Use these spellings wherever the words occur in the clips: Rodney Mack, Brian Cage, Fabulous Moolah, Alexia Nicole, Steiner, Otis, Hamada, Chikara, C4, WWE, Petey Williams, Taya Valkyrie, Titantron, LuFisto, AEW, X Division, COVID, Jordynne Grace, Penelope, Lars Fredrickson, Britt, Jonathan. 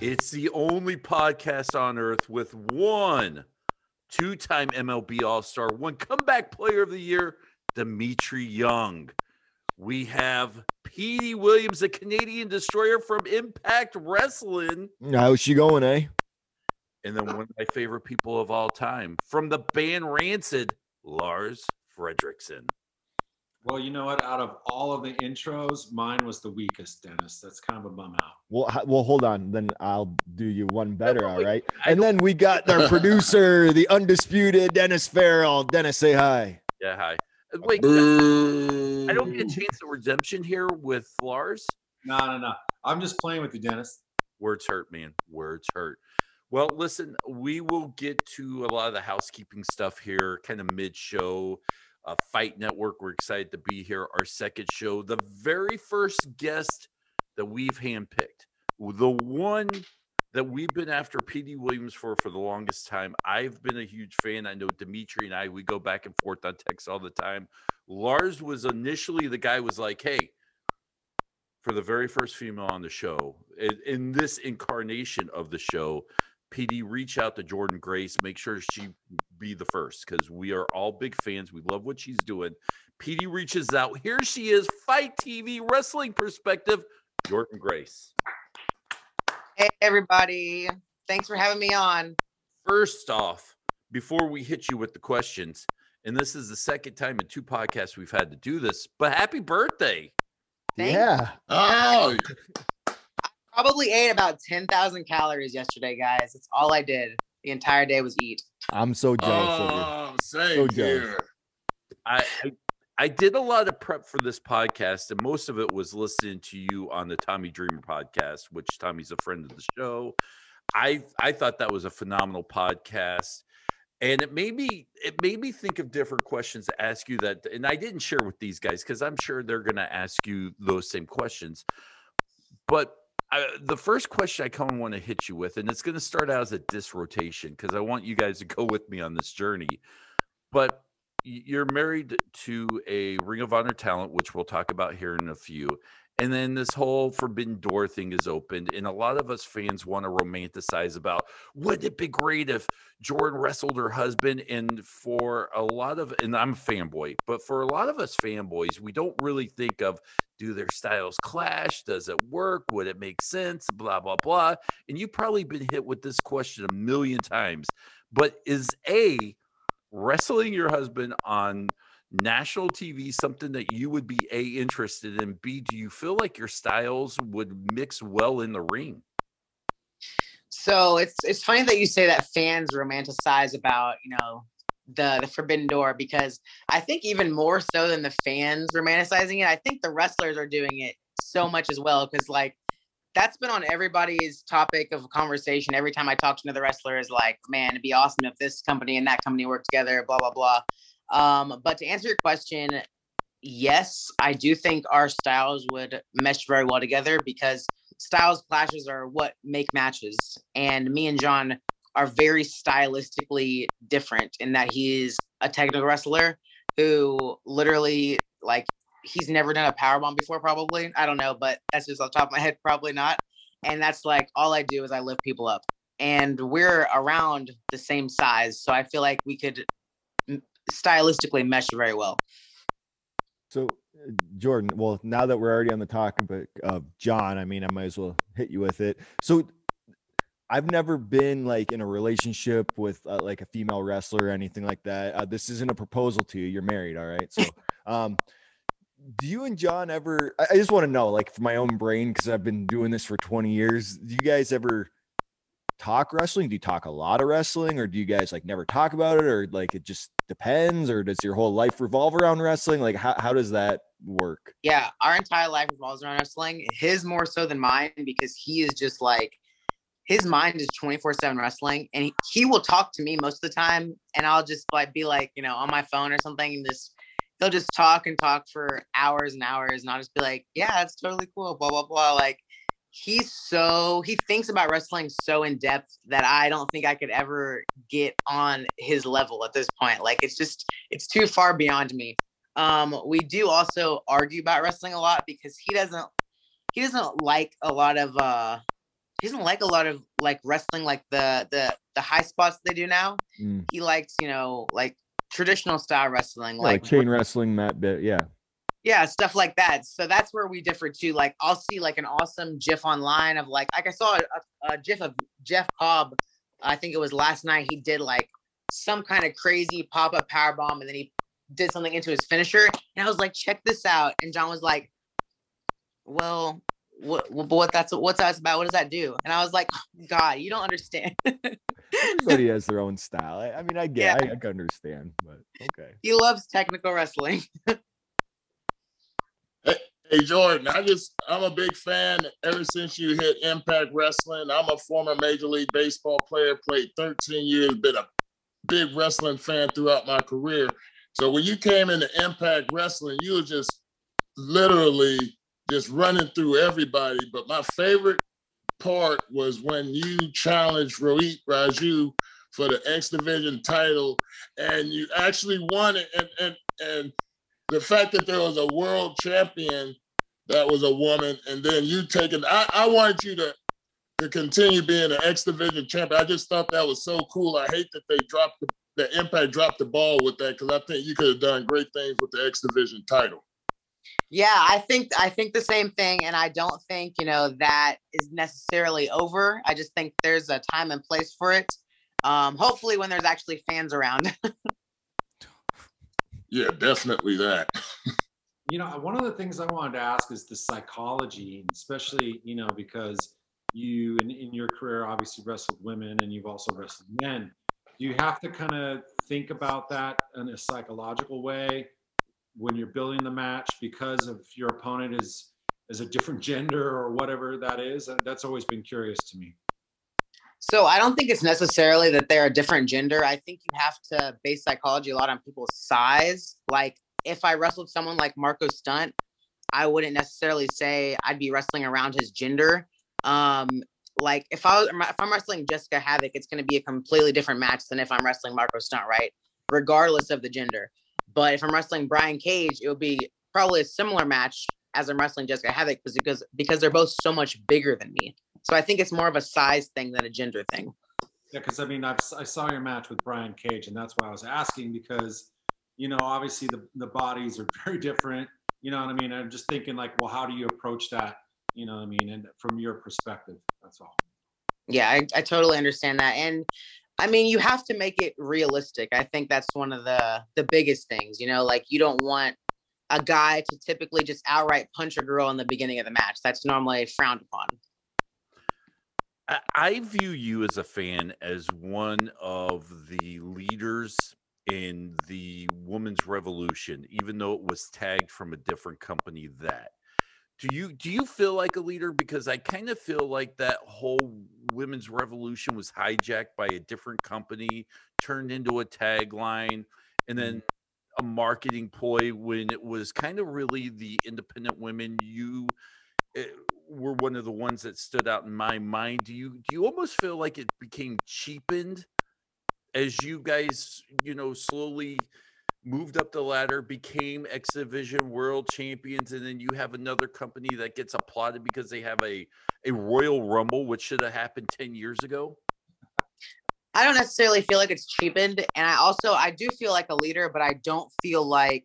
It's the only podcast on earth with one two-time MLB All-Star, one comeback player of the year, Dimitri Young. We have PD Williams, the Canadian Destroyer from Impact Wrestling. How's she going, eh? And then one of my favorite people of all time, from the band Rancid, Lars Fredrickson. Well, you know what? Out of all of the intros, mine was the weakest, Dennis. That's kind of a bum out. Well, hold on. Then I'll do you one better, all right? And then we got our producer, the undisputed Dennis Farrell. Dennis, say hi. Yeah, hi. Wait, I don't get a chance of redemption here with Lars? No. I'm just playing with you, Dennis. Words hurt, man. Words hurt. Well, listen, we will get to a lot of the housekeeping stuff here, kind of mid-show. Fight Network, we're excited to be here. Our second show, the very first guest that we've handpicked, the one that we've been after PD Williams for the longest time. I've been a huge fan. I know Dimitri and I, we go back and forth on text all the time. Lars was initially the guy was like, hey, for the very first female on the show, in this incarnation of the show, PD, reach out to Jordynne Grace. Make sure she be the first because we are all big fans. We love what she's doing. PD reaches out. Here she is, Fight TV Wrestling Perspective, Jordynne Grace. Hey, everybody. Thanks for having me on. First off, before we hit you with the questions, and this is the second time in two podcasts we've had to do this, but happy birthday. Thanks. Yeah. Oh, probably ate about 10,000 calories yesterday, guys. That's all I did. The entire day was eat. I'm so jealous of you. Same here. I did a lot of prep for this podcast, and most of it was listening to you on the Tommy Dreamer podcast, which Tommy's a friend of the show. I thought that was a phenomenal podcast, and it made me think of different questions to ask you that, and I didn't share with these guys because I'm sure they're going to ask you those same questions, but the first question I kind of want to hit you with, and it's going to start out as a diss rotation because I want you guys to go with me on this journey. But you're married to a Ring of Honor talent, which we'll talk about here in a few. And then this whole Forbidden Door thing is opened. And a lot of us fans want to romanticize about, wouldn't it be great if Jordynne wrestled her husband? And for a lot of, and I'm a fanboy, but for a lot of us fanboys, we don't really think of, do their styles clash? Does it work? Would it make sense? Blah, blah, blah. And you've probably been hit with this question a million times. But is wrestling your husband on national TV something that you would be A, interested in, B, do you feel like your styles would mix well in the ring? So it's funny that you say that fans romanticize about, you know, the Forbidden Door, because I think even more so than the fans romanticizing it, I think the wrestlers are doing it so much as well, because like that's been on everybody's topic of conversation. Every time I talk to another wrestler is like, man, it'd be awesome if this company and that company work together, blah, blah, blah. But to answer your question, yes, I do think our styles would mesh very well together because styles clashes are what make matches. And me and John are very stylistically different in that he is a technical wrestler who literally, like, he's never done a powerbomb before, probably. I don't know, but that's just off the top of my head, probably not. And that's like, all I do is I lift people up. And we're around the same size, so I feel like we could stylistically mesh very well. So Jordynne, well, now that we're already on the topic of John, I mean, I might as well hit you with it. So I've never been like in a relationship with like a female wrestler or anything like that. This isn't a proposal to you. You're married. All right. So do you and John ever, I just want to know, like for my own brain, cause I've been doing this for 20 years. Do you guys ever talk wrestling? Do you talk a lot of wrestling, or do you guys like never talk about it, or like it just depends, or does your whole life revolve around wrestling? Like how does that work? Yeah, our entire life revolves around wrestling. His more so than mine, because he is just like, his mind is 24/7 wrestling, and he will talk to me most of the time, and I'll just like be like, you know, on my phone or something, and just he'll just talk for hours and hours, and I'll just be like, yeah, that's totally cool, blah blah blah. Like he thinks about wrestling so in depth that I don't think I could ever get on his level at this point. Like it's too far beyond me. We do also argue about wrestling a lot because he doesn't like a lot of he doesn't like a lot of like wrestling, like the high spots they do now. Mm. He likes, you know, like traditional style wrestling, yeah, like chain wrestling, that bit, yeah. Yeah, stuff like that. So that's where we differ too. Like I'll see like an awesome GIF online of like I saw a GIF of Jeff Cobb. I think it was last night. He did like some kind of crazy pop-up powerbomb, and then he did something into his finisher. And I was like, check this out. And John was like, well, what's that about? What does that do? And I was like, oh, God, you don't understand. Everybody has their own style. I mean, I get, yeah. I can understand, but okay. He loves technical wrestling. Hey, Jordynne, I'm a big fan ever since you hit Impact Wrestling. I'm a former Major League Baseball player, played 13 years, been a big wrestling fan throughout my career. So when you came into Impact Wrestling, you were just literally just running through everybody. But my favorite part was when you challenged Rohit Raju for the X Division title, and you actually won it. And the fact that there was a world champion that was a woman, and then you taking, I wanted you to continue being an X Division champion. I just thought that was so cool. I hate that they dropped the Impact dropped the ball with that, because I think you could have done great things with the X Division title. Yeah, I think the same thing, and I don't think, you know, that is necessarily over. I just think there's a time and place for it. Hopefully when there's actually fans around. Yeah, definitely that. You know, one of the things I wanted to ask is the psychology, especially, you know, because you in your career obviously wrestled women and you've also wrestled men. Do you have to kind of think about that in a psychological way when you're building the match, because of your opponent is a different gender or whatever that is? That's always been curious to me. So I don't think it's necessarily that they're a different gender. I think you have to base psychology a lot on people's size. Like if I wrestled someone like Marco Stunt, I wouldn't necessarily say I'd be wrestling around his gender. Like if I'm wrestling Jessica Havoc, it's going to be a completely different match than if I'm wrestling Marco Stunt, right? Regardless of the gender. But if I'm wrestling Brian Cage, it would be probably a similar match as I'm wrestling Jessica Havoc because they're both so much bigger than me. So I think it's more of a size thing than a gender thing. Yeah, because I mean, I saw your match with Brian Cage, and that's why I was asking, because, you know, obviously the bodies are very different. You know what I mean? I'm just thinking like, well, how do you approach that? You know what I mean? And from your perspective, that's all. Yeah, I totally understand that. And I mean, you have to make it realistic. I think that's one of the biggest things, you know, like you don't want a guy to typically just outright punch a girl in the beginning of the match. That's normally frowned upon. I view you as a fan as one of the leaders in the women's revolution, even though it was tagged from a different company. That do you feel like a leader? Because I kind of feel like that whole women's revolution was hijacked by a different company, turned into a tagline, and then a marketing ploy, when it was kind of really the independent women. You were one of the ones that stood out in my mind. Do you almost feel like it became cheapened as you guys, you know, slowly moved up the ladder, became X Division world champions, and then you have another company that gets applauded because they have a Royal Rumble, which should have happened 10 years ago? I don't necessarily feel like it's cheapened. And I do feel like a leader, but I don't feel like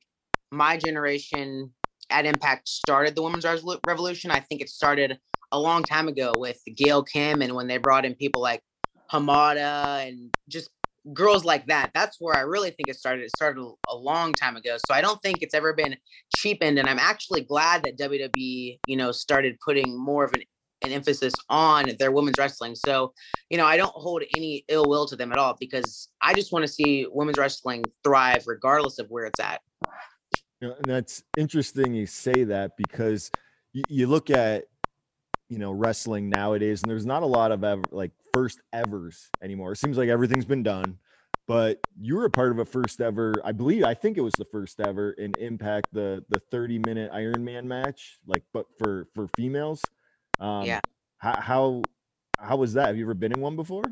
my generation at Impact started the women's revolution. I think it started a long time ago with Gail Kim, and when they brought in people like Hamada and just girls like that. That's where I really think it started. It started a long time ago. So I don't think it's ever been cheapened. And I'm actually glad that WWE, you know, started putting more of an emphasis on their women's wrestling. So, you know, I don't hold any ill will to them at all, because I just want to see women's wrestling thrive regardless of where it's at. You know, and that's interesting you say that, because you look at, you know, wrestling nowadays, and there's not a lot of first evers anymore. It seems like everything's been done, but you were a part of a first ever, I think it was the first ever in Impact, the 30-minute Iron Man match, like, but for females. Yeah. How was that? Have you ever been in one before?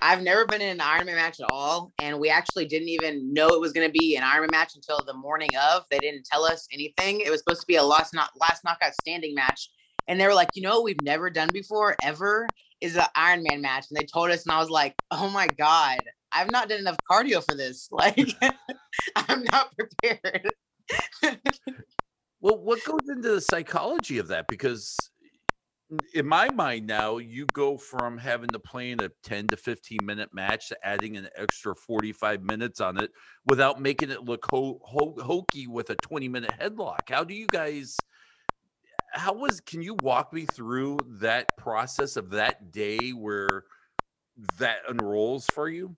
I've never been in an Iron Man match at all, and we actually didn't even know it was going to be an Iron Man match until the morning of. They didn't tell us anything. It was supposed to be a last knockout standing match, And they were like, you know what we've never done before ever is an Iron Man match. And they told us, and I was like, oh my God, I've not done enough cardio for this. Like, I'm not prepared. Well, what goes into the psychology of that? Because in my mind now, you go from having to play in a 10 to 15 minute match to adding an extra 45 minutes on it without making it look hokey with a 20 minute headlock. How do you guys... can you walk me through that process of that day where that unrolls for you?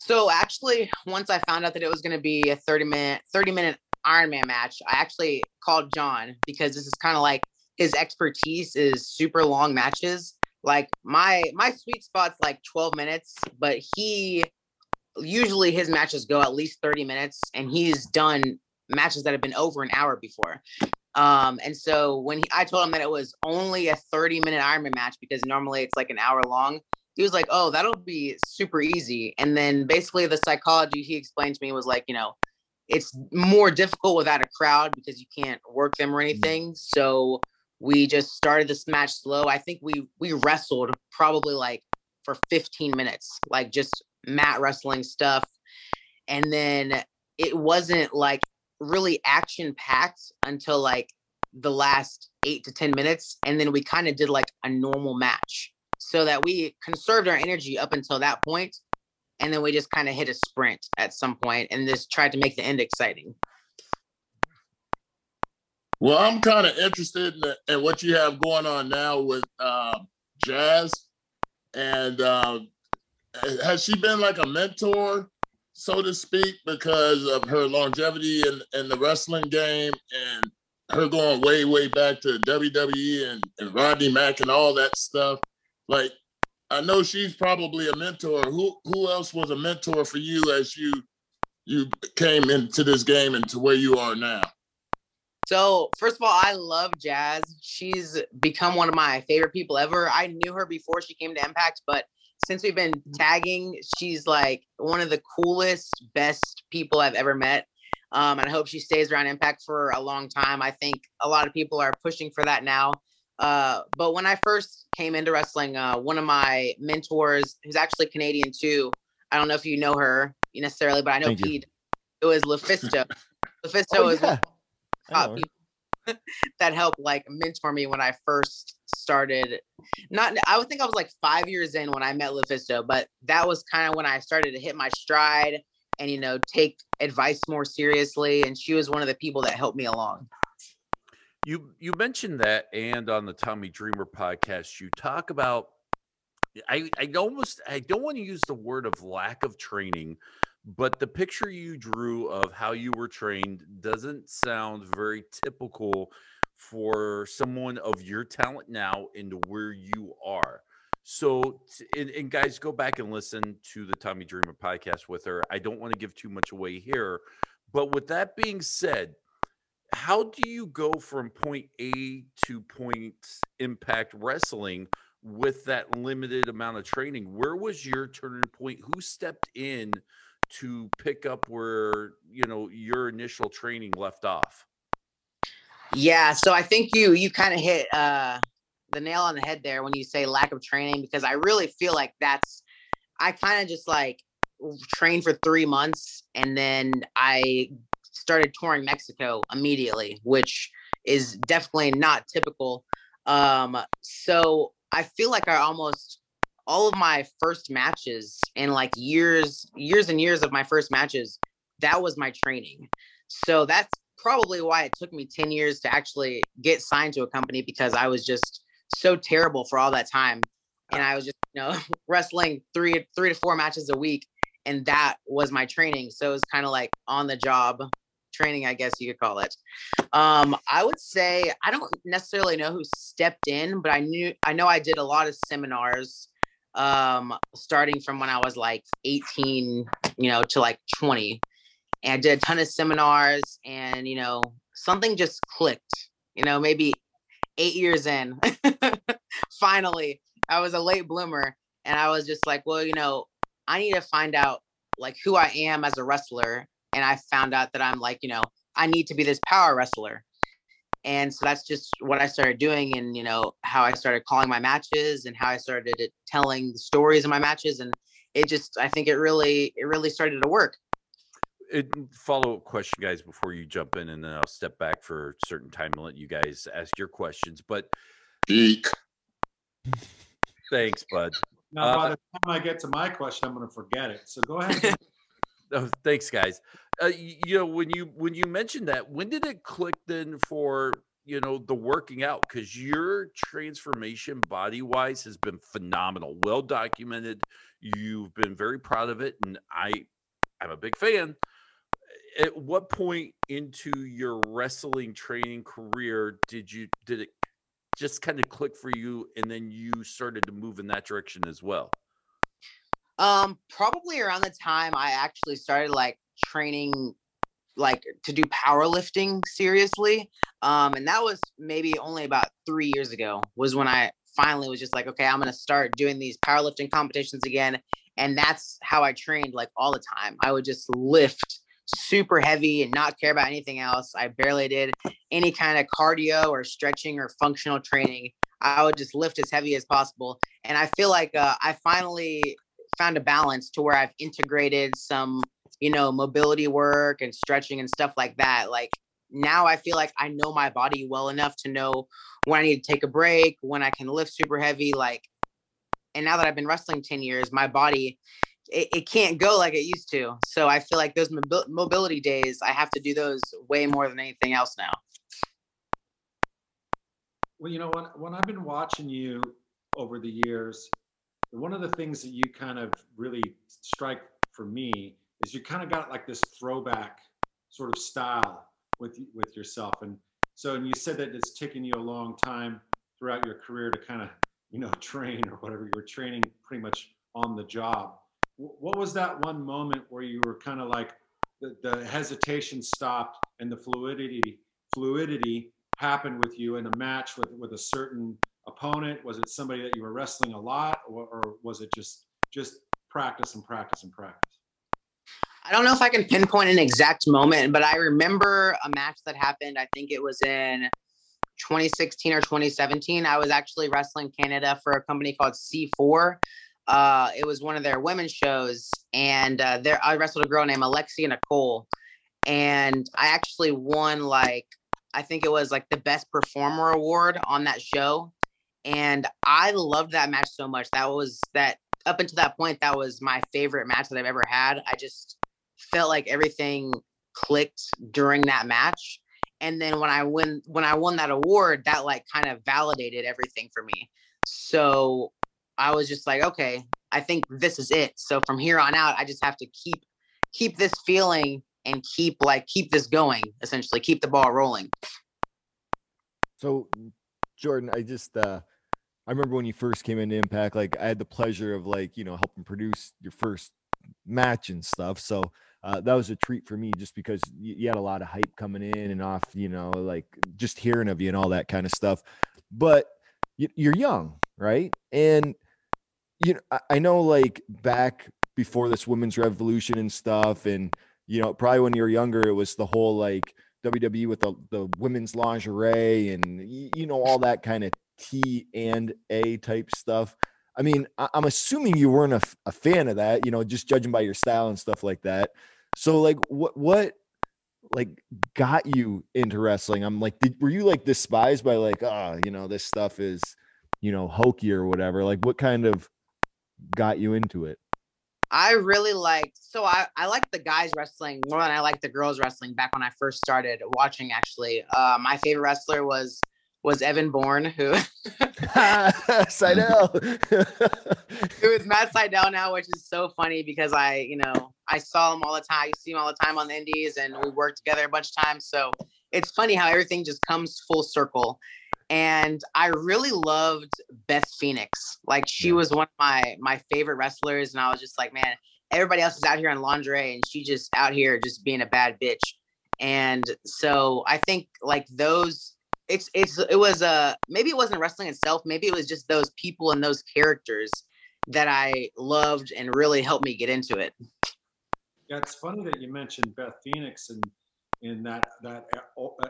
So actually, once I found out that it was going to be a 30 minute Ironman match, I actually called John, because this is kind of like his expertise is super long matches. Like my sweet spot's like 12 minutes, but he usually his matches go at least 30 minutes, and he's done matches that have been over an hour before. And so when I told him that it was only a 30-minute Ironman match, because normally it's like an hour long, he was like, oh, that'll be super easy. And then basically the psychology he explained to me was like, you know, it's more difficult without a crowd because you can't work them or anything. So we just started this match slow. I think we wrestled probably like for 15 minutes, like just mat wrestling stuff. And then it wasn't like really action packed until like the last 8 to 10 minutes, and then we kind of did like a normal match so that we conserved our energy up until that point, and then we just kind of hit a sprint at some point and just tried to make the end exciting. Well, I'm kind of interested in what you have going on now with Jazz, and has she been like a mentor, so to speak, because of her longevity in the wrestling game and her going way, way back to WWE and Rodney Mack and all that stuff? Like, I know she's probably a mentor. Who else was a mentor for you as you came into this game and to where you are now? So, first of all, I love Jazz. She's become one of my favorite people ever. I knew her before she came to Impact, but since we've been tagging, she's like one of the coolest, best people I've ever met. And I hope she stays around Impact for a long time. I think a lot of people are pushing for that now. But when I first came into wrestling, one of my mentors, who's actually Canadian too, I don't know if you know her necessarily, but I know Pete. It was LuFisto. LuFisto was one of the top people that helped like mentor me when I first started. I would think I was like 5 years in when I met LuFisto, but that was kind of when I started to hit my stride and, you know, take advice more seriously. And she was one of the people that helped me along. You mentioned that, and on the Tommy Dreamer podcast, you talk about, I don't want to use the word of lack of training, but the picture you drew of how you were trained doesn't sound very typical for someone of your talent now and where you are. So, and guys, go back and listen to the Tommy Dreamer podcast with her. I don't want to give too much away here, but with that being said, how do you go from point A to point Impact Wrestling with that limited amount of training? Where was your turning point? Who stepped in to pick up where, you know, your initial training left off? Yeah, so I think you kind of hit the nail on the head there when you say lack of training, because I really feel like I kind of just like trained for 3 months and then I started touring Mexico immediately, which is definitely not typical. So I feel like I almost all of my first matches and like years and years of my first matches, that was my training. So that's probably why it took me 10 years to actually get signed to a company, because I was just so terrible for all that time. And I was just, you know, wrestling three to four matches a week. And that was my training. So it was kind of like on the job training, I guess you could call it. I would say, I don't necessarily know who stepped in, but I know I did a lot of seminars, starting from when I was like 18, you know, to like 20. And I did a ton of seminars, and, you know, something just clicked, you know, maybe 8 years in. Finally, I was a late bloomer, and I was just like, well, you know, I need to find out like who I am as a wrestler. And I found out that I'm like, you know, I need to be this power wrestler. And so that's just what I started doing, and, you know, how I started calling my matches and how I started telling the stories of my matches. And it just, I think it really started to work. Follow-up question, guys, before you jump in, and then I'll step back for a certain time and let you guys ask your questions. But Eek. Thanks, bud. Now, by the time I get to my question, I'm going to forget it. So go ahead. Oh, thanks, guys. You know, when you mentioned that, when did it click then for, you know, the working out? Because your transformation body-wise has been phenomenal, well-documented. You've been very proud of it, and I'm a big fan. At what point into your wrestling training career did it just kind of click for you, and then you started to move in that direction as well? Probably around the time I actually started training, to do powerlifting seriously. And that was maybe only about 3 years ago, was when I finally was just like, okay, I'm going to start doing these powerlifting competitions again. And that's how I trained, all the time. I would just lift super heavy and not care about anything else. I barely did any kind of cardio or stretching or functional training. I would just lift as heavy as possible. And I feel like I finally found a balance to where I've integrated some, mobility work and stretching and stuff like that. Now I feel like I know my body well enough to know when I need to take a break, when I can lift super heavy, and now that I've been wrestling 10 years, my body, it can't go like it used to. So I feel like those mobility days, I have to do those way more than anything else now. Well, when I've been watching you over the years, one of the things that you kind of really strike for me is you kind of got this throwback sort of style with yourself. And so, and you said that it's taken you a long time throughout your career to kind of, train or whatever. You were training pretty much on the job. What was that one moment where you were kind of the hesitation stopped and the fluidity happened with you in a match with a certain opponent? Was it somebody that you were wrestling a lot, or was it just practice and practice and practice? I don't know if I can pinpoint an exact moment, but I remember a match that happened. I think it was in 2016 or 2017. I was actually wrestling Canada for a company called C4. It was one of their women's shows, and I wrestled a girl named Alexia Nicole, and I actually won I think it was the best performer award on that show. And I loved that match so much. Up until that point, that was my favorite match that I've ever had. I just felt like everything clicked during that match. And then when I won that award, that kind of validated everything for me. So I was just like, okay, I think this is it. So from here on out, I just have to keep this feeling and keep this going, essentially, keep the ball rolling. So Jordynne, I just, I remember when you first came into Impact, I had the pleasure of helping produce your first match and stuff. So that was a treat for me, just because you had a lot of hype coming in and off, just hearing of you and all that kind of stuff. But you're young, right? And I know back before this women's revolution and stuff, and probably when you were younger, it was the whole WWE with the women's lingerie and all that kind of T&A type stuff. I mean, I'm assuming you weren't a fan of that, just judging by your style and stuff like that. So what got you into wrestling? I'm were you despised by this stuff is, hokey or whatever? What kind of got you into it? I really I liked the guys wrestling more than I liked the girls wrestling back when I first started watching, actually. My favorite wrestler was Evan Bourne, who Seidel, who is Matt Seidel now, which is so funny because I saw him all the time. You see him all the time on the indies, and we worked together a bunch of times. So it's funny how everything just comes full circle. And I really loved Beth Phoenix. She was one of my favorite wrestlers. And I was just like, man, everybody else is out here in lingerie, and she just out here just being a bad bitch. And so I think those, it was maybe it wasn't wrestling itself. Maybe it was just those people and those characters that I loved and really helped me get into it. Yeah, it's funny that you mentioned Beth Phoenix, and in that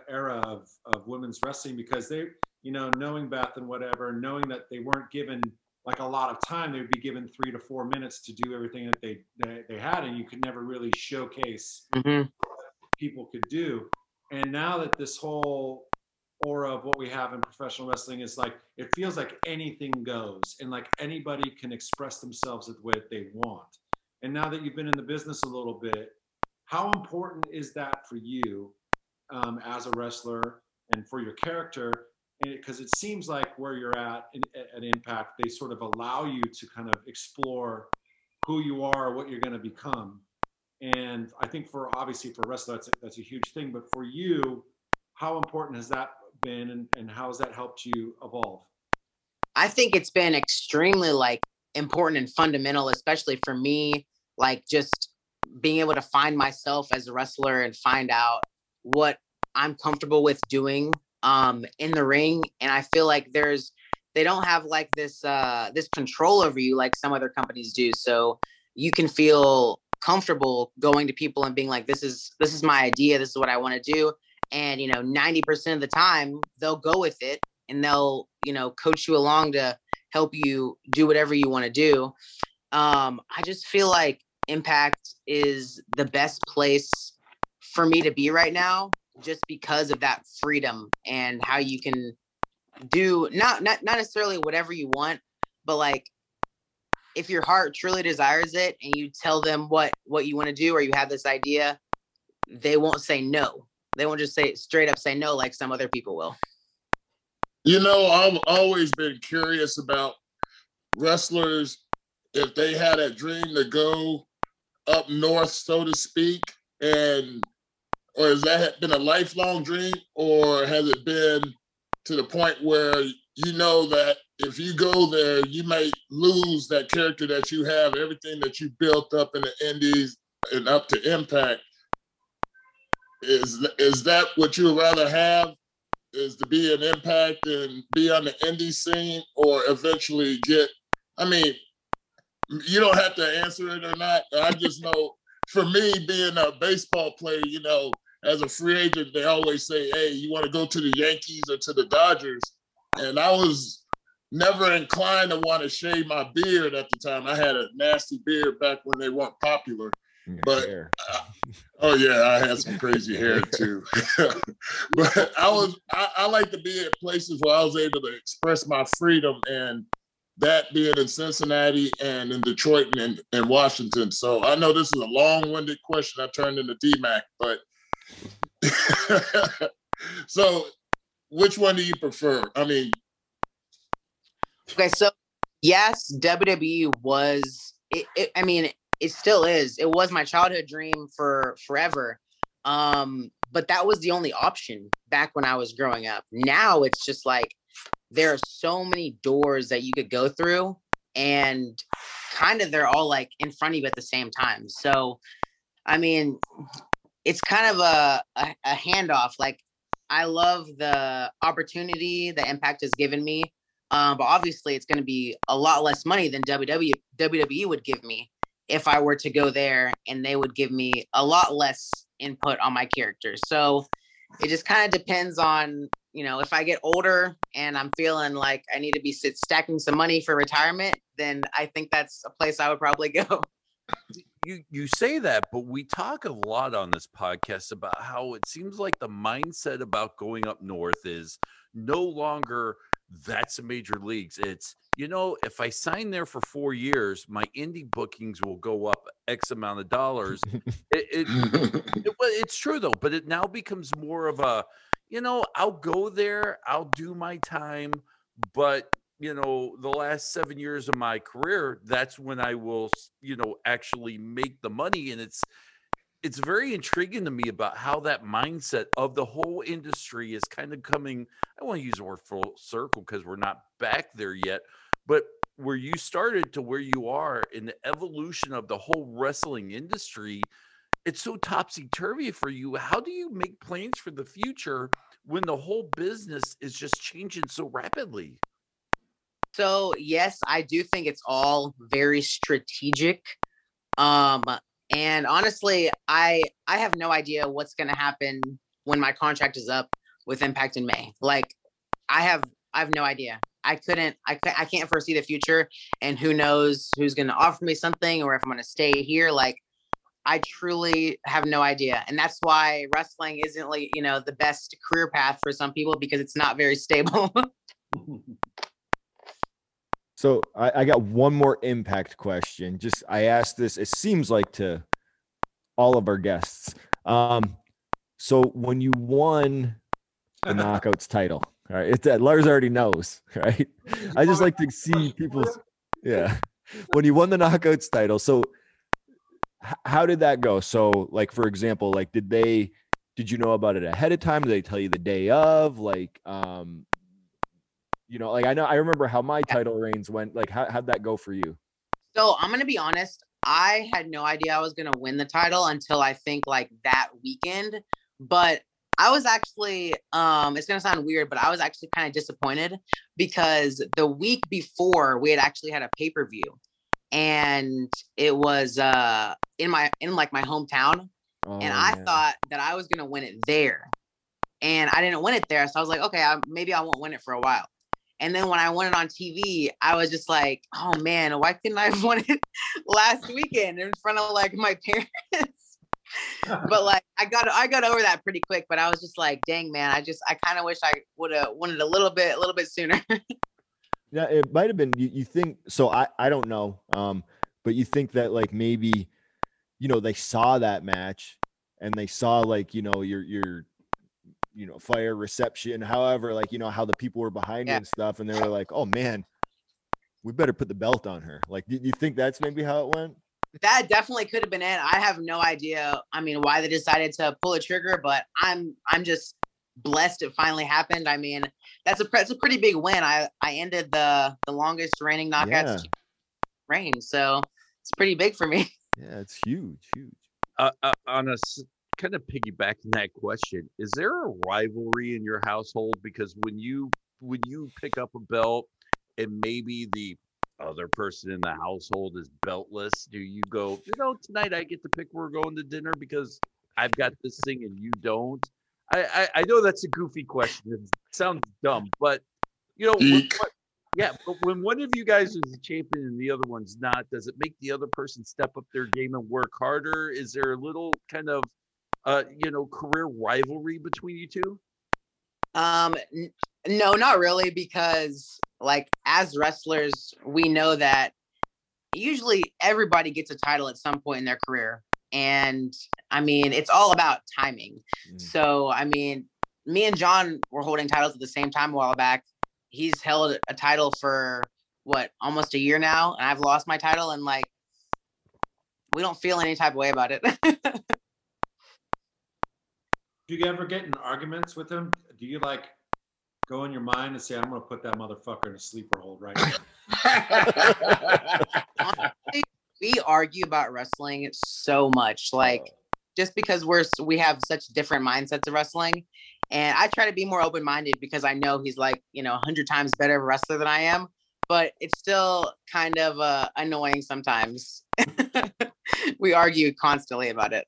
era of women's wrestling, because they, knowing Beth and whatever, knowing that they weren't given like a lot of time, they would be given 3 to 4 minutes to do everything that they had, and you could never really showcase what people could do. And now that this whole aura of what we have in professional wrestling is like, it feels like anything goes, and like anybody can express themselves the way they want. And now that you've been in the business a little bit, how important is that for you as a wrestler and for your character? Because it seems like where you're at at Impact, they sort of allow you to kind of explore who you are, what you're going to become. And I think for wrestlers, that's a huge thing. But for you, how important has that been, and how has that helped you evolve? I think it's been extremely important and fundamental, especially for me, just being able to find myself as a wrestler and find out what I'm comfortable with doing in the ring. And I feel like they don't have this control over you like some other companies do. So you can feel comfortable going to people and being like, this is my idea, this is what I want to do. And 90% of the time they'll go with it, and they'll coach you along to help you do whatever you want to do. I just feel like Impact is the best place for me to be right now, just because of that freedom and how you can do not necessarily whatever you want, but if your heart truly desires it and you tell them what you want to do, or you have this idea, they won't say no. They won't just straight up say no like some other people will. I've always been curious about wrestlers, if they had a dream to go up north, so to speak, or has that been a lifelong dream, or has it been to the point where that if you go there, you might lose that character that you have, everything that you built up in the indies and up to Impact? Is that what you would rather have, is to be an Impact and be on the indie scene, or eventually you don't have to answer it or not. I just know, for me, being a baseball player, as a free agent, they always say, hey, you want to go to the Yankees or to the Dodgers? And I was never inclined to want to shave my beard at the time. I had a nasty beard back when they weren't popular. But I had some crazy hair too. But I like to be at places where I was able to express my freedom, and that being in Cincinnati and in Detroit and in Washington. So I know this is a long-winded question I turned into DMAC, but so which one do you prefer? Okay, so yes, WWE was, it still is. It was my childhood dream for forever. But that was the only option back when I was growing up. Now it's just there are so many doors that you could go through, and they're all in front of you at the same time. So, it's a handoff. I love the opportunity that Impact has given me. But obviously it's going to be a lot less money than WWE would give me if I were to go there, and they would give me a lot less input on my character. So it just depends on, if I get older and I'm feeling like I need to be stacking some money for retirement, then I think that's a place I would probably go. You say that, but we talk a lot on this podcast about how it seems like the mindset about going up north is no longer that's the major leagues. It's, if I sign there for 4 years, my indie bookings will go up X amount of dollars. It's true though, but it now becomes more of a, I'll go there, I'll do my time, but the last 7 years of my career, that's when I will, actually make the money. And it's very intriguing to me about how that mindset of the whole industry is coming. I want to use the word full circle because we're not back there yet, but where you started to where you are in the evolution of the whole wrestling industry, it's so topsy-turvy for you. How do you make plans for the future when the whole business is just changing so rapidly? So yes, I do think it's all very strategic. And honestly, I have no idea what's going to happen when my contract is up with Impact in May. Like, I have no idea. I can't foresee the future, and who knows who's going to offer me something or if I'm going to stay here. Like, I truly have no idea. And that's why wrestling isn't, like, you know, the best career path for some people, because it's not very stable. So I got one more Impact question. Just, I asked this, it seems like, to all of our guests. So when you won the Knockouts title, all right, it's that Lars already knows, right? I just like to see people's, yeah. When you won the Knockouts title, so how did that go? So, like, for example, like, did you know about it ahead of time? Did they tell you the day of? Like, you know, like, I remember how my title reigns went. Like, how'd that go for you? So I'm going to be honest. I had no idea I was going to win the title until, I think, like, that weekend. But I was actually, it's going to sound weird, but I was actually kind of disappointed, because the week before we had actually had a pay-per-view, and it was in my hometown. Oh, and I thought that I was going to win it there, and I didn't win it there. So I was like, okay, maybe I won't win it for a while. And then when I won it on TV, I was just like, oh man, why couldn't I have won it last weekend in front of, like, my parents? But, like, I got over that pretty quick. But I was just like, dang, man, I kind of wish I would have won it a little bit sooner. Yeah, it might have been, you think, so I don't know, but you think that, like, maybe, you know, they saw that match and they saw, like, you know, your you know, fire reception, however, like, you know, how the people were behind you and stuff. And they were like, oh man, we better put the belt on her. Like, do you think that's maybe how it went? That definitely could have been it. I have no idea. I mean, why they decided to pull a trigger, but I'm just blessed it finally happened. I mean, that's a pretty big win. I ended the longest reigning Knockouts reign. So it's pretty big for me. Yeah. It's huge. On a kind of piggybacking that question, is there a rivalry in your household? Because when you pick up a belt and maybe the other person in the household is beltless, do you go, you know, tonight I get to pick where we're going to dinner because I've got this thing and you don't? I know that's a goofy question. It sounds dumb, but, you know, but when one of you guys is a champion and the other one's not, does it make the other person step up their game and work harder? Is there a little kind of you know, career rivalry between you two? No, not really, because, like, as wrestlers, we know that usually everybody gets a title at some point in their career. And, I mean, it's all about timing. Mm. So, I mean, me and John were holding titles at the same time a while back. He's held a title for, almost a year now, and I've lost my title, and, like, we don't feel any type of way about it. Do you ever get in arguments with him? Do you, like, go in your mind and say, I'm going to put that motherfucker in a sleeper hold right now? We argue about wrestling so much, like, just because we have such different mindsets of wrestling. And I try to be more open-minded because I know he's, like, you know, 100 times better of a wrestler than I am, but it's still kind of annoying sometimes. We argue constantly about it.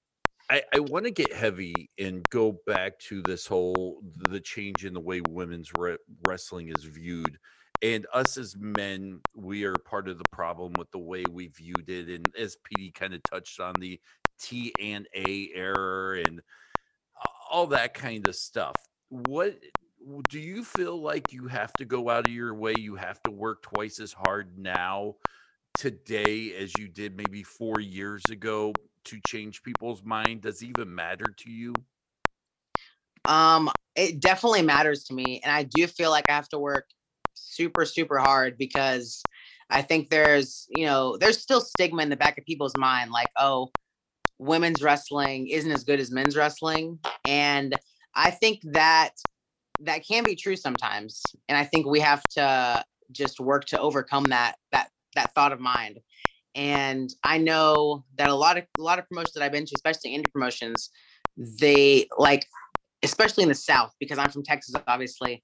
I want to get heavy and go back to this whole, the change in the way women's wrestling is viewed. And us as men, we are part of the problem with the way we viewed it. And as PD kind of touched on, the T&A error and all that kind of stuff. What do you feel like you have to go out of your way? You have to work twice as hard now today as you did maybe 4 years ago to change people's mind? Does it even matter to you? It definitely matters to me. And I do feel like I have to work super, super hard, because I think there's still stigma in the back of people's mind. Like, oh, women's wrestling isn't as good as men's wrestling. And I think that can be true sometimes. And I think we have to just work to overcome that thought of mind. And I know that a lot of promotions that I've been to, especially indie promotions, they, like, especially in the South, because I'm from Texas, obviously,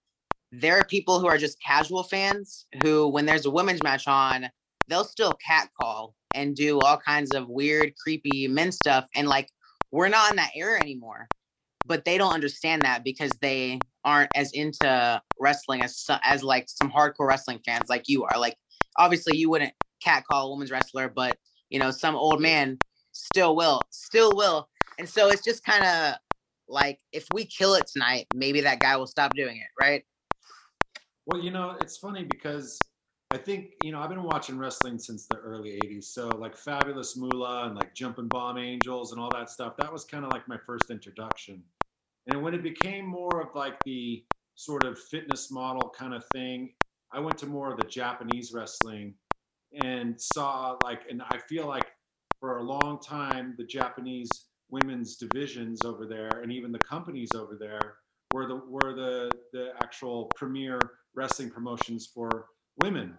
there are people who are just casual fans who, when there's a women's match on, they'll still catcall and do all kinds of weird, creepy men stuff. And like, we're not in that era anymore, but they don't understand that because they aren't as into wrestling as like some hardcore wrestling fans like you are. Like, obviously you wouldn't catcall a women's wrestler, but you know, some old man still will. And so it's just kind of like, if we kill it tonight, maybe that guy will stop doing it. Right. Well, you know, it's funny because I think, you know, I've been watching wrestling since the early 80s. So like Fabulous Moolah and like Jumping Bomb Angels and all that stuff, that was kind of like my first introduction. And when it became more of like the sort of fitness model kind of thing, I went to more of the Japanese wrestling and saw like, and I feel like for a long time, the Japanese women's divisions over there and even the companies over there were the actual premier wrestling promotions for women.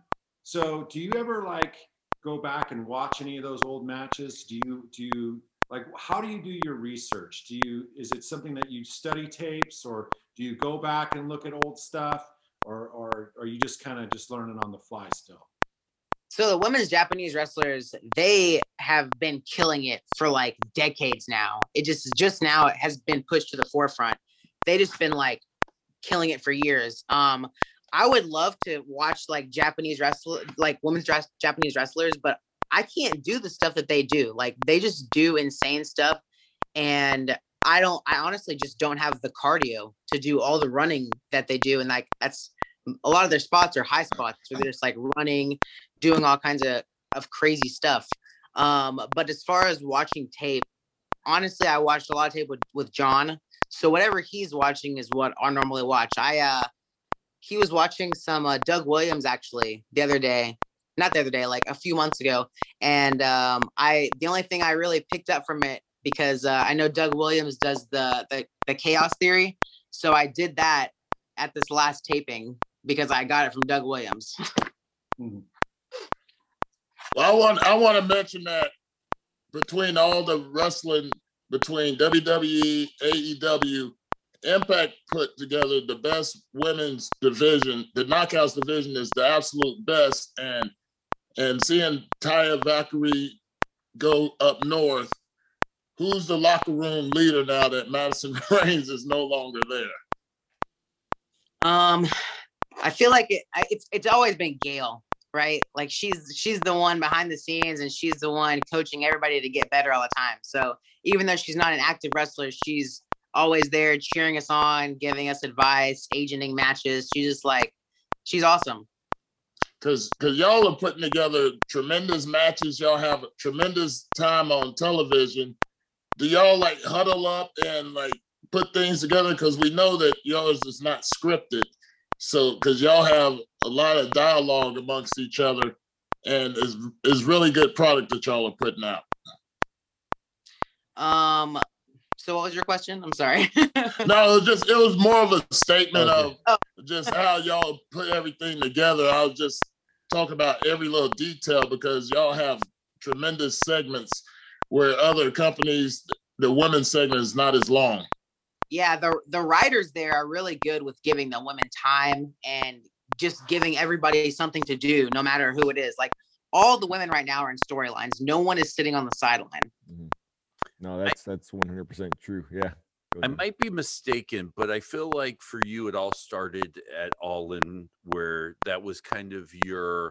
So do you ever like go back and watch any of those old matches? Do you like, how do you do your research? Is it something that you study tapes, or do you go back and look at old stuff, or are you just kind of just learning on the fly still? So the women's Japanese wrestlers, they have been killing it for like decades now. It just now it has been pushed to the forefront. They just been like killing it for years. I would love to watch like Japanese wrestlers, but I can't do the stuff that they do. Like they just do insane stuff. And I honestly just don't have the cardio to do all the running that they do. And like, that's a lot of their spots are high spots where they're just like running, doing all kinds of crazy stuff. But as far as watching tape, honestly, I watched a lot of tape with John. So whatever he's watching is what I normally watch. He was watching some Doug Williams actually like a few months ago. And the only thing I really picked up from it, because I know Doug Williams does the chaos theory. So I did that at this last taping because I got it from Doug Williams. Well, I want to mention that between all the wrestling, between WWE, AEW, Impact put together the best women's division. The Knockouts division is the absolute best. And seeing Taya Valkyrie go up north, who's the locker room leader now that Madison Reigns is no longer there? I feel like it's always been Gail, right? Like she's the one behind the scenes, and she's the one coaching everybody to get better all the time. So even though she's not an active wrestler, she's always there cheering us on, giving us advice, agenting matches. She's just like, she's awesome. Cause y'all are putting together tremendous matches. Y'all have a tremendous time on television. Do y'all like huddle up and like put things together? Cause we know that yours is not scripted. So, cause y'all have a lot of dialogue amongst each other, and is really good product that y'all are putting out. So what was your question? I'm sorry. No, it was more of a statement of just how y'all put everything together. I was just talking about every little detail because y'all have tremendous segments where other companies, the women's segment is not as long. Yeah, the writers there are really good with giving the women time and just giving everybody something to do, no matter who it is. Like all the women right now are in storylines. No one is sitting on the sideline. Mm-hmm. No, that's 100% true. Yeah. I might be mistaken, but I feel like for you, it all started at All In, where that was kind of your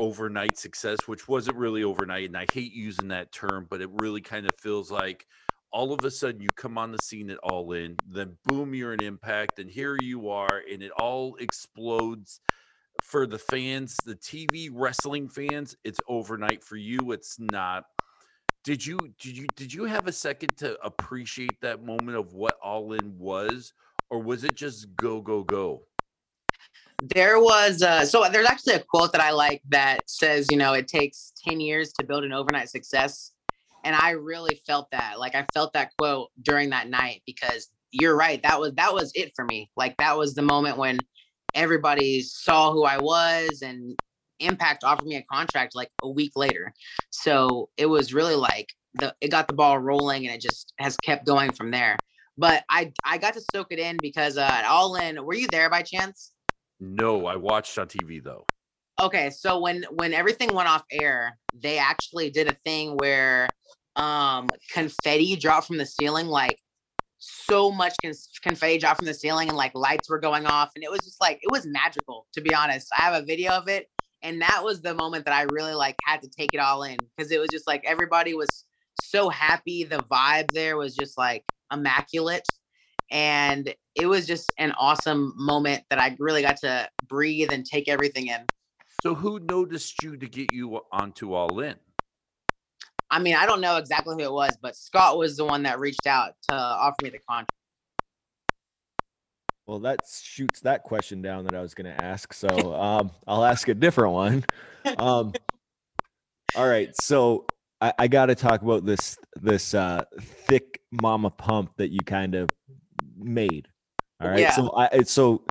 overnight success, which wasn't really overnight. And I hate using that term, but it really kind of feels like all of a sudden you come on the scene at All In, then boom, you're an Impact, and here you are, and it all explodes. For the fans, the TV wrestling fans, it's overnight. For you, it's not. Did you have a second to appreciate that moment of what All In was, or was it just go, go, go? There was so there's actually a quote that I like that says, you know, it takes 10 years to build an overnight success. And I really felt that. Like I felt that quote during that night, because you're right. That was it for me. Like that was the moment when everybody saw who I was, and Impact offered me a contract like a week later. So it was really like it got the ball rolling, and it just has kept going from there. But I got to soak it in because at All In, were you there by chance? No, I watched on TV though. Okay, so when everything went off air, they actually did a thing where confetti dropped from the ceiling, like so much confetti dropped from the ceiling, and like lights were going off, and it was just like, it was magical, to be honest. I have a video of it, and that was the moment that I really like had to take it all in, because it was just like everybody was so happy. The vibe there was just like immaculate, and it was just an awesome moment that I really got to breathe and take everything in. So who noticed you to get you onto All In? I mean, I don't know exactly who it was, but Scott was the one that reached out to offer me the contract. Well, that shoots that question down that I was going to ask. So I'll ask a different one. All right. So I got to talk about this thick mama pump that you kind of made. All right. Yeah. So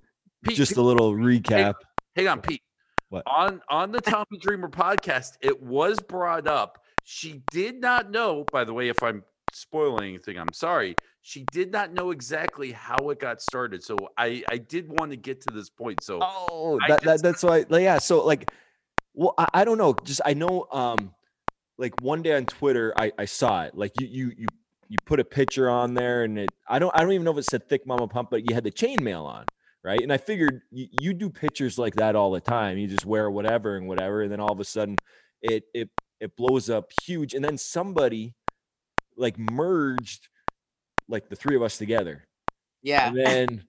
Pete, just a little recap. Hang on, Pete. What? On the Tommy Dreamer podcast, it was brought up. She did not know, by the way, if I'm spoiling anything, I'm sorry. She did not know exactly how it got started. So I did want to get to this point. So that's why. Yeah. So like, well, I don't know. Just, I know, like one day on Twitter, I saw it. Like you put a picture on there, and I don't even know if it said thick mama pump, but you had the chainmail on. Right. And I figured you do pictures like that all the time. You just wear whatever and whatever. And then all of a sudden it blows up huge. And then somebody like merged like the three of us together. Yeah. And then,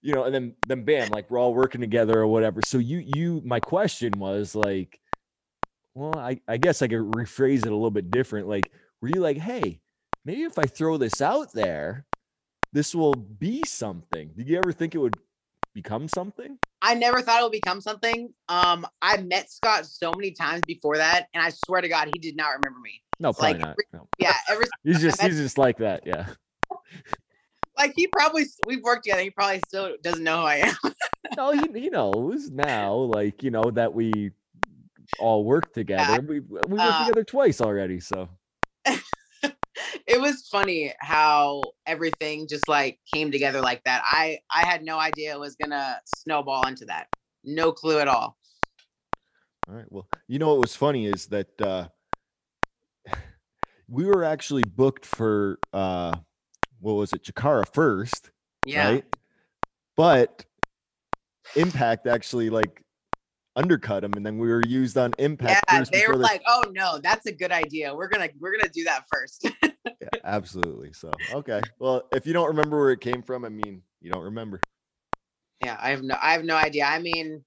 you know, and then bam, like we're all working together or whatever. So my question was like, well, I guess I could rephrase it a little bit different. Like, were you like, hey, maybe if I throw this out there, this will be something? Did you ever think it would become something? I never thought it would become something. I met Scott so many times before that, and I swear to God, he did not remember me. No, probably like, not. No. Yeah, he's just like that. Yeah, like we've worked together. He probably still doesn't know who I am. No, he knows now. Like, you know that we all work together. Yeah. We worked together twice already, so. It was funny how everything just like came together like that. I had no idea it was going to snowball into that. No clue at all. All right. Well, you know, what was funny is that we were actually booked for, what was it? Chikara first. Yeah. Right? But Impact actually like undercut him, and then we were used on Impact. Yeah, they were like, "Oh no, that's a good idea. We're gonna do that first." Yeah, absolutely. So okay, well, if you don't remember where it came from, I mean, you don't remember. Yeah, I have no idea. I mean,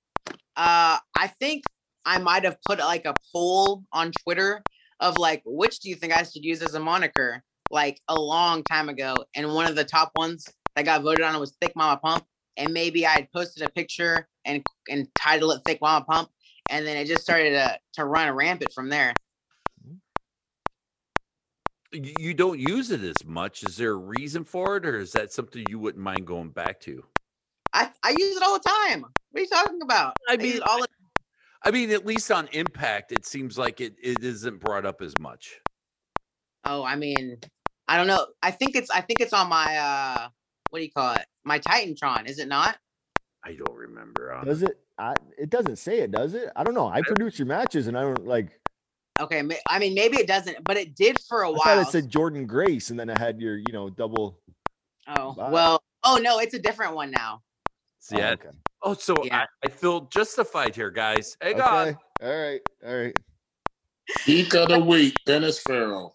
I think I might have put like a poll on Twitter of like, which do you think I should use as a moniker? Like a long time ago, and one of the top ones that got voted on was Thick Mama Pump, and maybe I had posted a picture and title it Thick Mama Pump, and then it just started to run rampant from there. You don't use it as much. Is there a reason for it, or is that something you wouldn't mind going back to? I use it all the time. What are you talking about? I mean, at least on Impact, it seems like it isn't brought up as much. Oh, I mean, I don't know. I think it's on my what do you call it? My Titantron, is it not? I don't remember. Does it? It doesn't say it, does it? I don't know. I produce your matches, and I don't like. Okay, I mean, maybe it doesn't, but it did for a while. I thought it said Jordynne Grace, and then I had your, you know, double. Oh vibe. Well. Oh no, it's a different one now. Yeah. Okay. Oh, so yeah. I feel justified here, guys. Hey, God. Okay. All right. Geek of the week, Dennis Farrell.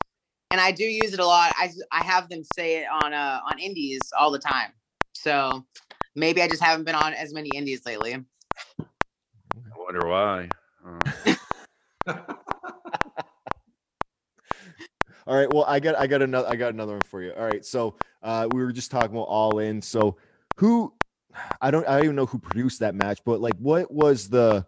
And I do use it a lot. I have them say it on indies all the time. So maybe I just haven't been on as many indies lately. I wonder why. All right. Well, I got another one for you. All right. So we were just talking about All In. So I don't even know who produced that match, but like, what was the,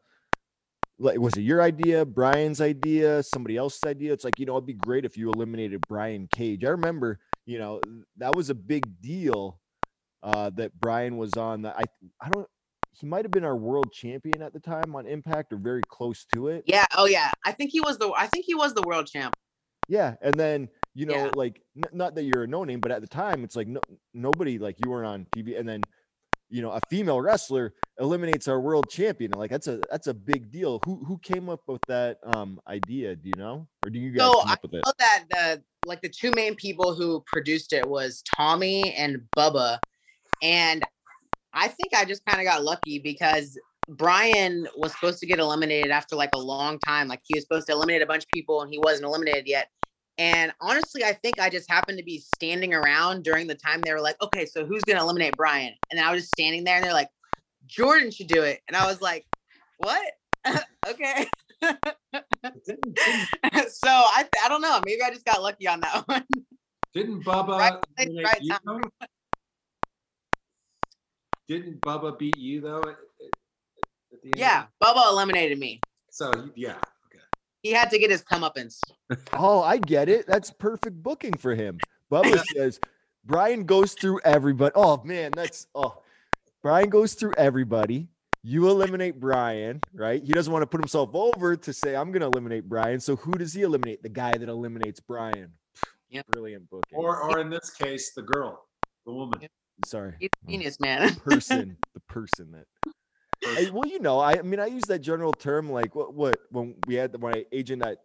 like, was it your idea, Brian's idea, somebody else's idea? It's like, you know, it'd be great if you eliminated Brian Cage. I remember, you know, that was a big deal. That Brian was on. That he might have been our world champion at the time on Impact, or very close to it. Yeah. Oh yeah. I think he was the world champ. Yeah. And then, you know, like not that you're a no name, but at the time it's like nobody, like you weren't on TV. And then, you know, a female wrestler eliminates our world champion. Like that's a big deal. Who came up with that idea? Do you know, or do you guys come up with it? So I know that the two main people who produced it was Tommy and Bubba, and I think I just kind of got lucky because Brian was supposed to get eliminated after a long time. He was supposed to eliminate a bunch of people and he wasn't eliminated yet. And honestly, I think I just happened to be standing around during the time they were like, okay, so who's going to eliminate Brian? And I was just standing there and they're like, Jordynne should do it. And I was like, what? Okay. So I don't know. Maybe I just got lucky on that one. Didn't Bubba Didn't Bubba beat you though? At the end Bubba eliminated me. So okay. He had to get his comeuppance. Oh, I get it. That's perfect booking for him. Bubba says, Brian goes through everybody. Oh man, Brian goes through everybody. You eliminate Brian, right? He doesn't want to put himself over to say, I'm going to eliminate Brian. So who does he eliminate? The guy that eliminates Brian. Yep. Brilliant booking. Or in this case, the girl, the woman. Yep. Sorry. He's a genius, man. The person that. Well, I use that general term when we had my agent at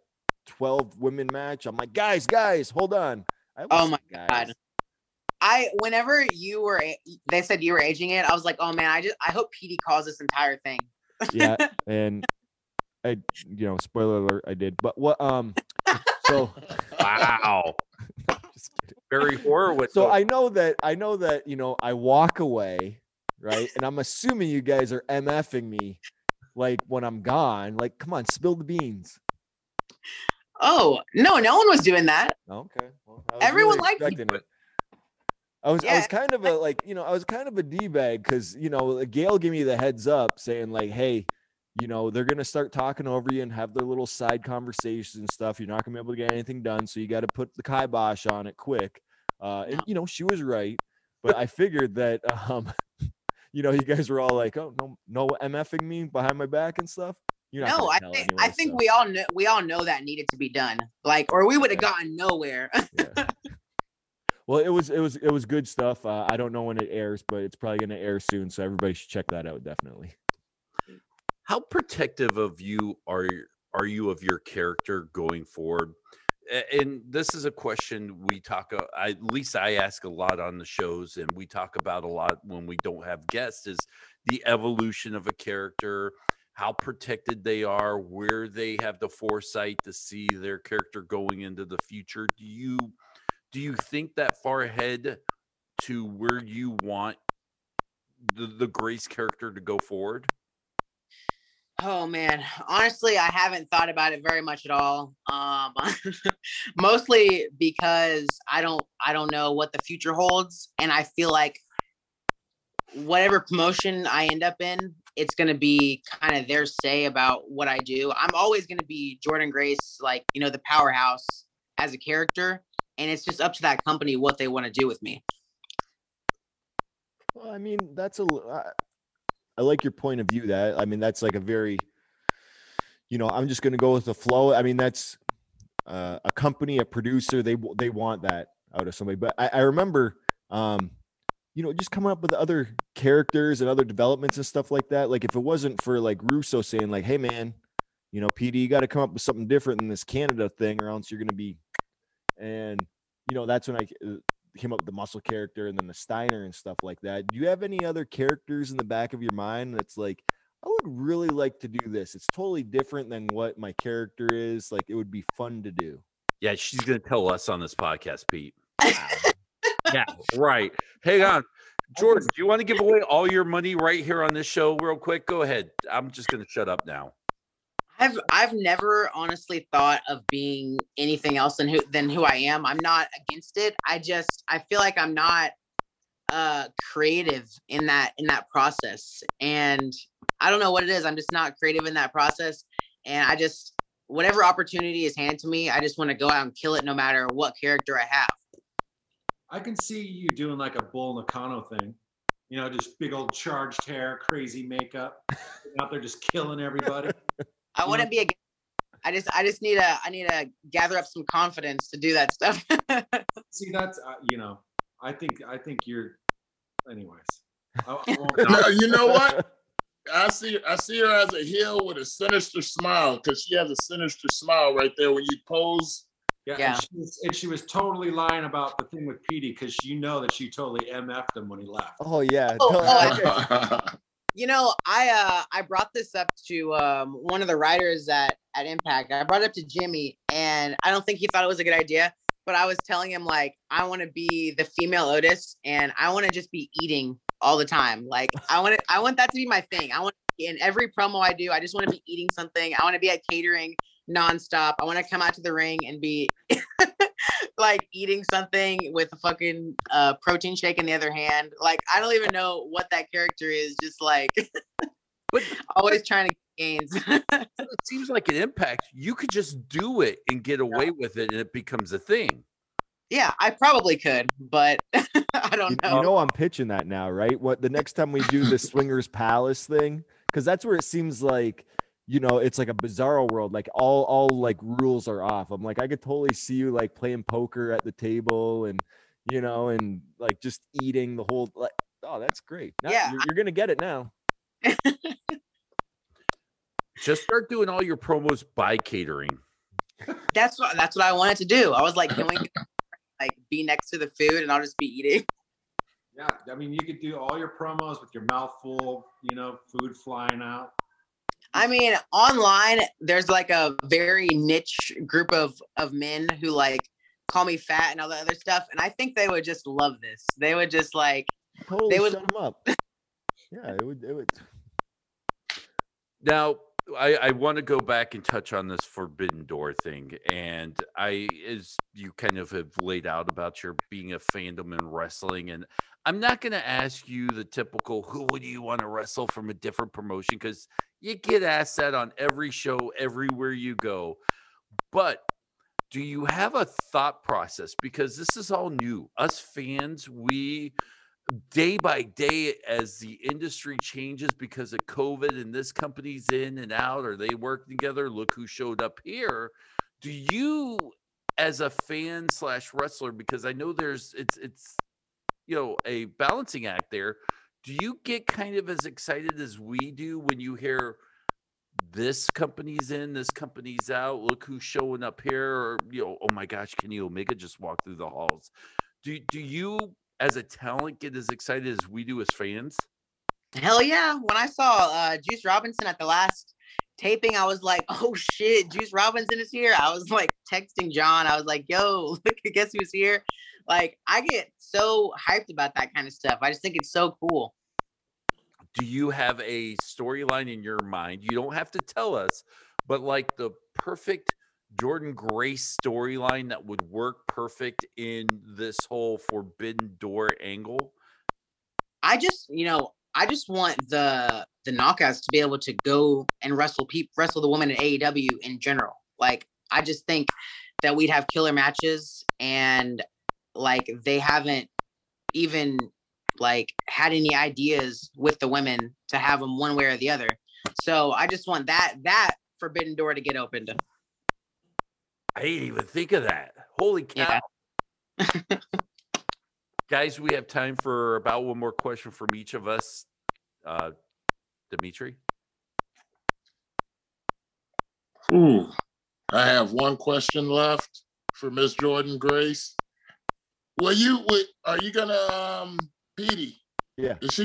12 women match. I'm like, guys, hold on. God. Whenever they said you were aging it, I was like, oh man, I hope PD calls this entire thing. Yeah, and spoiler alert, I did. But so wow. Just kidding. Very Horowitz. So I know that, I walk away, right? And I'm assuming you guys are MFing me when I'm gone. Come on, spill the beans. Oh, no one was doing that. Okay. Well, everyone really liked it. I was kind of a D-bag because, Gail gave me the heads up saying hey, they're going to start talking over you and have their little side conversations and stuff. You're not going to be able to get anything done. So you got to put the kibosh on it quick. And, she was right. But I figured that, you guys were all like, oh, no MFing me behind my back and stuff. I think we all know that needed to be done, or we would have gotten nowhere. Yeah. Well, it was good stuff. I don't know when it airs, but it's probably going to air soon. So everybody should check that out. Definitely. How protective of you are you of your character going forward? And this is a question we talk, at least I ask a lot on the shows, and we talk about a lot when we don't have guests, is the evolution of a character, how protected they are, where they have the foresight to see their character going into the future. Do you think that far ahead to where you want the Grace character to go forward? Oh man, honestly, I haven't thought about it very much at all. Mostly because I don't know what the future holds, and I feel like whatever promotion I end up in, it's gonna be kind of their say about what I do. I'm always gonna be Jordynne Grace, the powerhouse as a character, and it's just up to that company what they want to do with me. Well, I mean, I like your point of view that, that's a very, I'm just going to go with the flow. That's a company, a producer, they want that out of somebody. But I remember, just coming up with other characters and other developments and stuff like that. If it wasn't for Russo saying hey man, PD, you got to come up with something different than this Canada thing or else you're going to be, and that's when I came up with the muscle character and then the Steiner and stuff like that. Do you have any other characters in the back of your mind that's I would really like to do this? It's totally different than what my character is. It would be fun to do. Yeah, she's going to tell us on this podcast, Pete. Wow. Yeah, right. Hang on. Jordynne, do you want to give away all your money right here on this show real quick? Go ahead. I'm just going to shut up now. I've never honestly thought of being anything else than who I am. I'm not against it. I feel like I'm not creative in that process. And I don't know what it is. I'm just not creative in that process. And whatever opportunity is handed to me, I just want to go out and kill it no matter what character I have. I can see you doing a Bull Nakano thing. Just big old charged hair, crazy makeup, out there just killing everybody. I wouldn't be I just need to gather up some confidence to do that stuff. See, that's I think you're. Anyways, you know what? I see her as a heel with a sinister smile, because she has a sinister smile right there when you pose. Yeah. And she was totally lying about the thing with Petey, because you know that she totally MF'd him when he left. Oh yeah. You know, I brought this up to one of the writers at Impact. I brought it up to Jimmy, and I don't think he thought it was a good idea, but I was telling him, like, I want to be the female Otis, and I want to just be eating all the time. Like, I want that to be my thing. I want, in every promo I do, I just want to be eating something. I want to be at catering nonstop. I want to come out to the ring and be like eating something with a fucking protein shake in the other hand. Like, I don't even know what that character is. Just like always trying to gain. It seems like an Impact. You could just do it and get away with it, and it becomes a thing. Yeah, I probably could, but I don't know. You know, I'm pitching that now, right? What the next time we do the Swingers Palace thing, because that's where it seems like, you know, it's like a bizarro world. Like all like rules are off. I'm like, I could totally see you like playing poker at the table, and you know, and like just eating the whole. Like, oh, that's great. Now, yeah, you're gonna get it now. Just start doing all your promos by catering. That's what I wanted to do. I was like, can we like be next to the food and I'll just be eating? Yeah, I mean, you could do all your promos with your mouth full, you know, food flying out. I mean, online there's like a very niche group of men who like call me fat and all that other stuff, and I think they would just love this. They would just like totally they would shut them up. Yeah, it would. Now I want to go back and touch on this Forbidden Door thing. And as you kind of have laid out about your being a fandom in wrestling, and I'm not going to ask you the typical, who would you want to wrestle from a different promotion? Because you get asked that on every show, everywhere you go. But do you have a thought process? Because this is all new. Us fans, we... day by day, as the industry changes because of COVID and this company's in and out, or they work together, look who showed up here. Do you, as a fan / wrestler, because I know there's, it's, you know, a balancing act there. Do you get kind of as excited as we do when you hear this company's in, this company's out, look who's showing up here, or, you know, oh my gosh, Kenny Omega just walked through the halls. Do you, as a talent, get as excited as we do as fans? Hell yeah. When I saw Juice Robinson at the last taping, I was like, oh shit, Juice Robinson is here. I was like texting John. I was like, yo, look, guess who's here? Like, I get so hyped about that kind of stuff. I just think it's so cool. Do you have a storyline in your mind? You don't have to tell us, but like the perfect Jordynne Grace storyline that would work perfect in this whole Forbidden Door angle? I just, you know, I just want the Knockouts to be able to go and wrestle the women in AEW in general. Like, I just think that we'd have killer matches, and like they haven't even like had any ideas with the women to have them one way or the other. So I just want that Forbidden Door to get opened. I didn't even think of that. Holy cow. Yeah. Guys, we have time for about one more question from each of us. Dimitri? Ooh, I have one question left for Miss Jordynne Grace. Are you going to, Petey? Yeah. Is she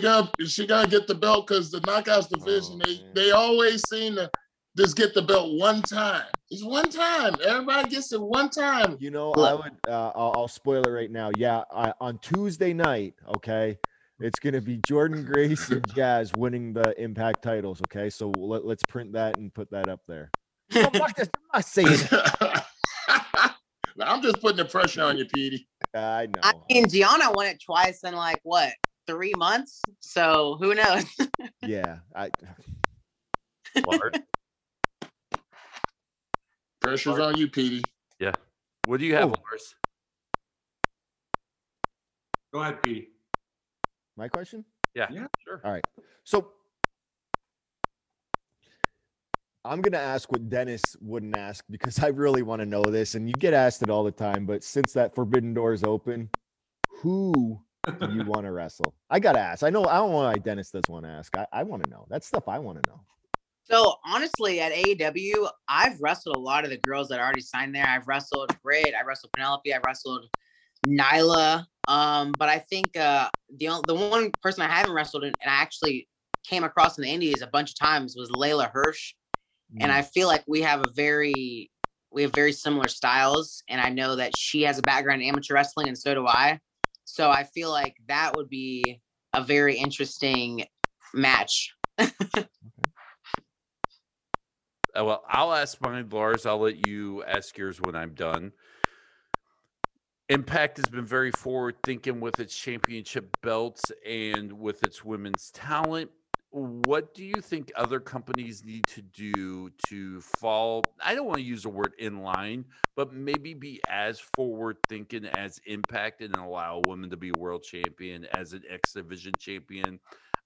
gonna get the belt? Because the Knockouts division, they always seem to just get the belt one time. It's one time. Everybody gets it one time. You know, I would. I'll spoil it right now. Yeah, on Tuesday night. Okay, it's gonna be Jordynne Grace and Jazz winning the Impact titles. Okay, so let's print that and put that up there. I'm not saying. I'm just putting the pressure on you, Petey. I know. I mean, Gianna won it twice in like what, 3 months? So who knows? Yeah, Smart. Pressure's on you, Petey. Yeah. What do you have, Lars? Go ahead, Petey. My question? Yeah, sure. All right. So I'm going to ask what Dennis wouldn't ask, because I really want to know this, and you get asked it all the time, but since that Forbidden Door is open, who do you want to wrestle? I got to ask. I know. I don't know why Dennis does want to ask. I want to know. That's stuff I want to know. So honestly, at AEW, I've wrestled a lot of the girls that already signed there. I've wrestled Britt. I wrestled Penelope. I wrestled Nyla. But I think the one person I haven't wrestled and I actually came across in the Indies a bunch of times was Layla Hirsch. And I feel like we have very similar styles. And I know that she has a background in amateur wrestling, and so do I. So I feel like that would be a very interesting match. Okay. Well, I'll ask mine, Lars. I'll let you ask yours when I'm done. Impact has been very forward-thinking with its championship belts and with its women's talent. What do you think other companies need to do to fall, I don't want to use the word in line, but maybe be as forward-thinking as Impact and allow women to be world champion, as an X Division champion?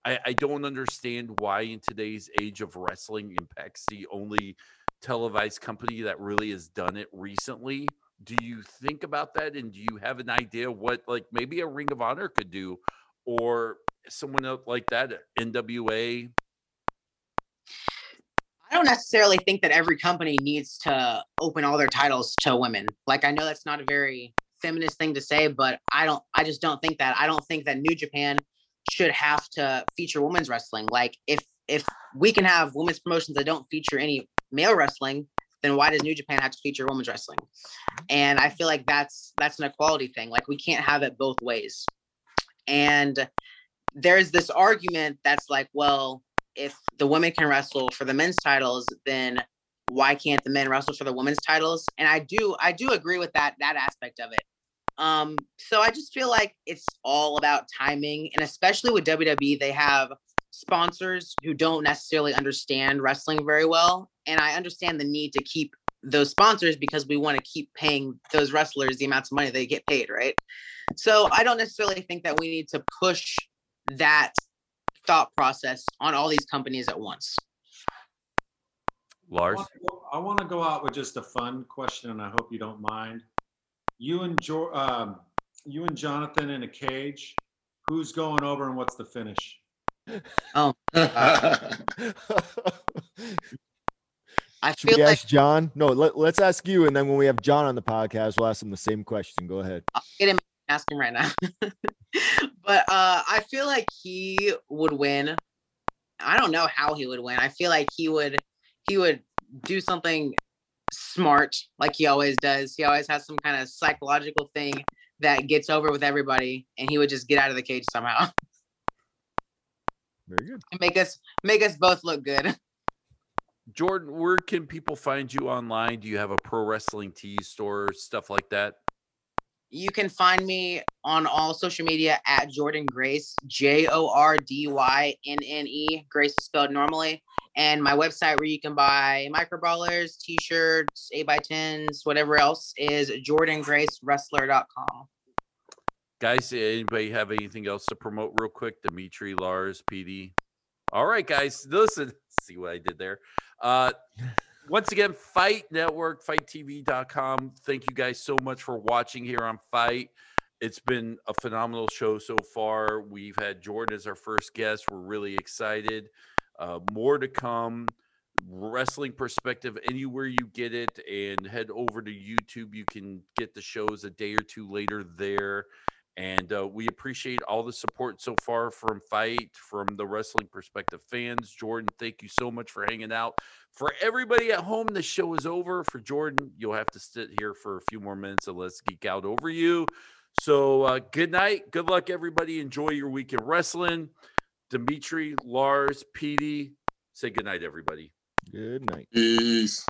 I don't understand why in today's age of wrestling, Impact's the only televised company that really has done it recently. Do you think about that? And do you have an idea what, like, maybe a Ring of Honor could do, or someone else like that, NWA? I don't necessarily think that every company needs to open all their titles to women. Like, I know that's not a very feminist thing to say, but I just don't think that. I don't think that New Japan should have to feature women's wrestling. Like, if we can have women's promotions that don't feature any male wrestling, then why does New Japan have to feature women's wrestling? And I feel like that's an equality thing. Like, we can't have it both ways. And there's this argument that's like, well, if the women can wrestle for the men's titles, then why can't the men wrestle for the women's titles? And I do agree with that aspect of it. So I just feel like it's all about timing, and especially with WWE, they have sponsors who don't necessarily understand wrestling very well. And I understand the need to keep those sponsors because we want to keep paying those wrestlers the amounts of money they get paid, right? So I don't necessarily think that we need to push that thought process on all these companies at once. Lars? I want to go out with just a fun question, and I hope you don't mind. You and Jonathan in a cage, who's going over and what's the finish? Oh. I should feel ask John? No, let's ask you, and then when we have John on the podcast, we'll ask him the same question. Go ahead. I'll get him asking right now. But I feel like he would win. I don't know how he would win. I feel like he would do something smart, like he always does. He always has some kind of psychological thing that gets over with everybody, and he would just get out of the cage somehow. Very good. And make us both look good. Jordynne, where can people find you online? Do you have a pro wrestling tee store, stuff like that? You can find me on all social media at Jordynne Grace, JORDYNNE. Grace is spelled normally. And my website, where you can buy microballers, t-shirts, 8x10s, whatever else, is JordynneGraceWrestler.com. Guys, anybody have anything else to promote real quick? Dimitri, Lars, PD. All right, guys, listen. See what I did there. Once again, Fight Network, FightTV.com. Thank you guys so much for watching here on Fight. It's been a phenomenal show so far. We've had Jordynne as our first guest. We're really excited. More to come. Wrestling Perspective, anywhere you get it. And head over to YouTube. You can get the shows a day or two later there. And we appreciate all the support so far from Fight, from the Wrestling Perspective fans. Jordynne, thank you so much for hanging out. For everybody at home, the show is over. For Jordynne, you'll have to sit here for a few more minutes and let's geek out over you. So good night. Good luck, everybody. Enjoy your weekend wrestling. Dimitri, Lars, Petey, say good night, everybody. Good night. Peace.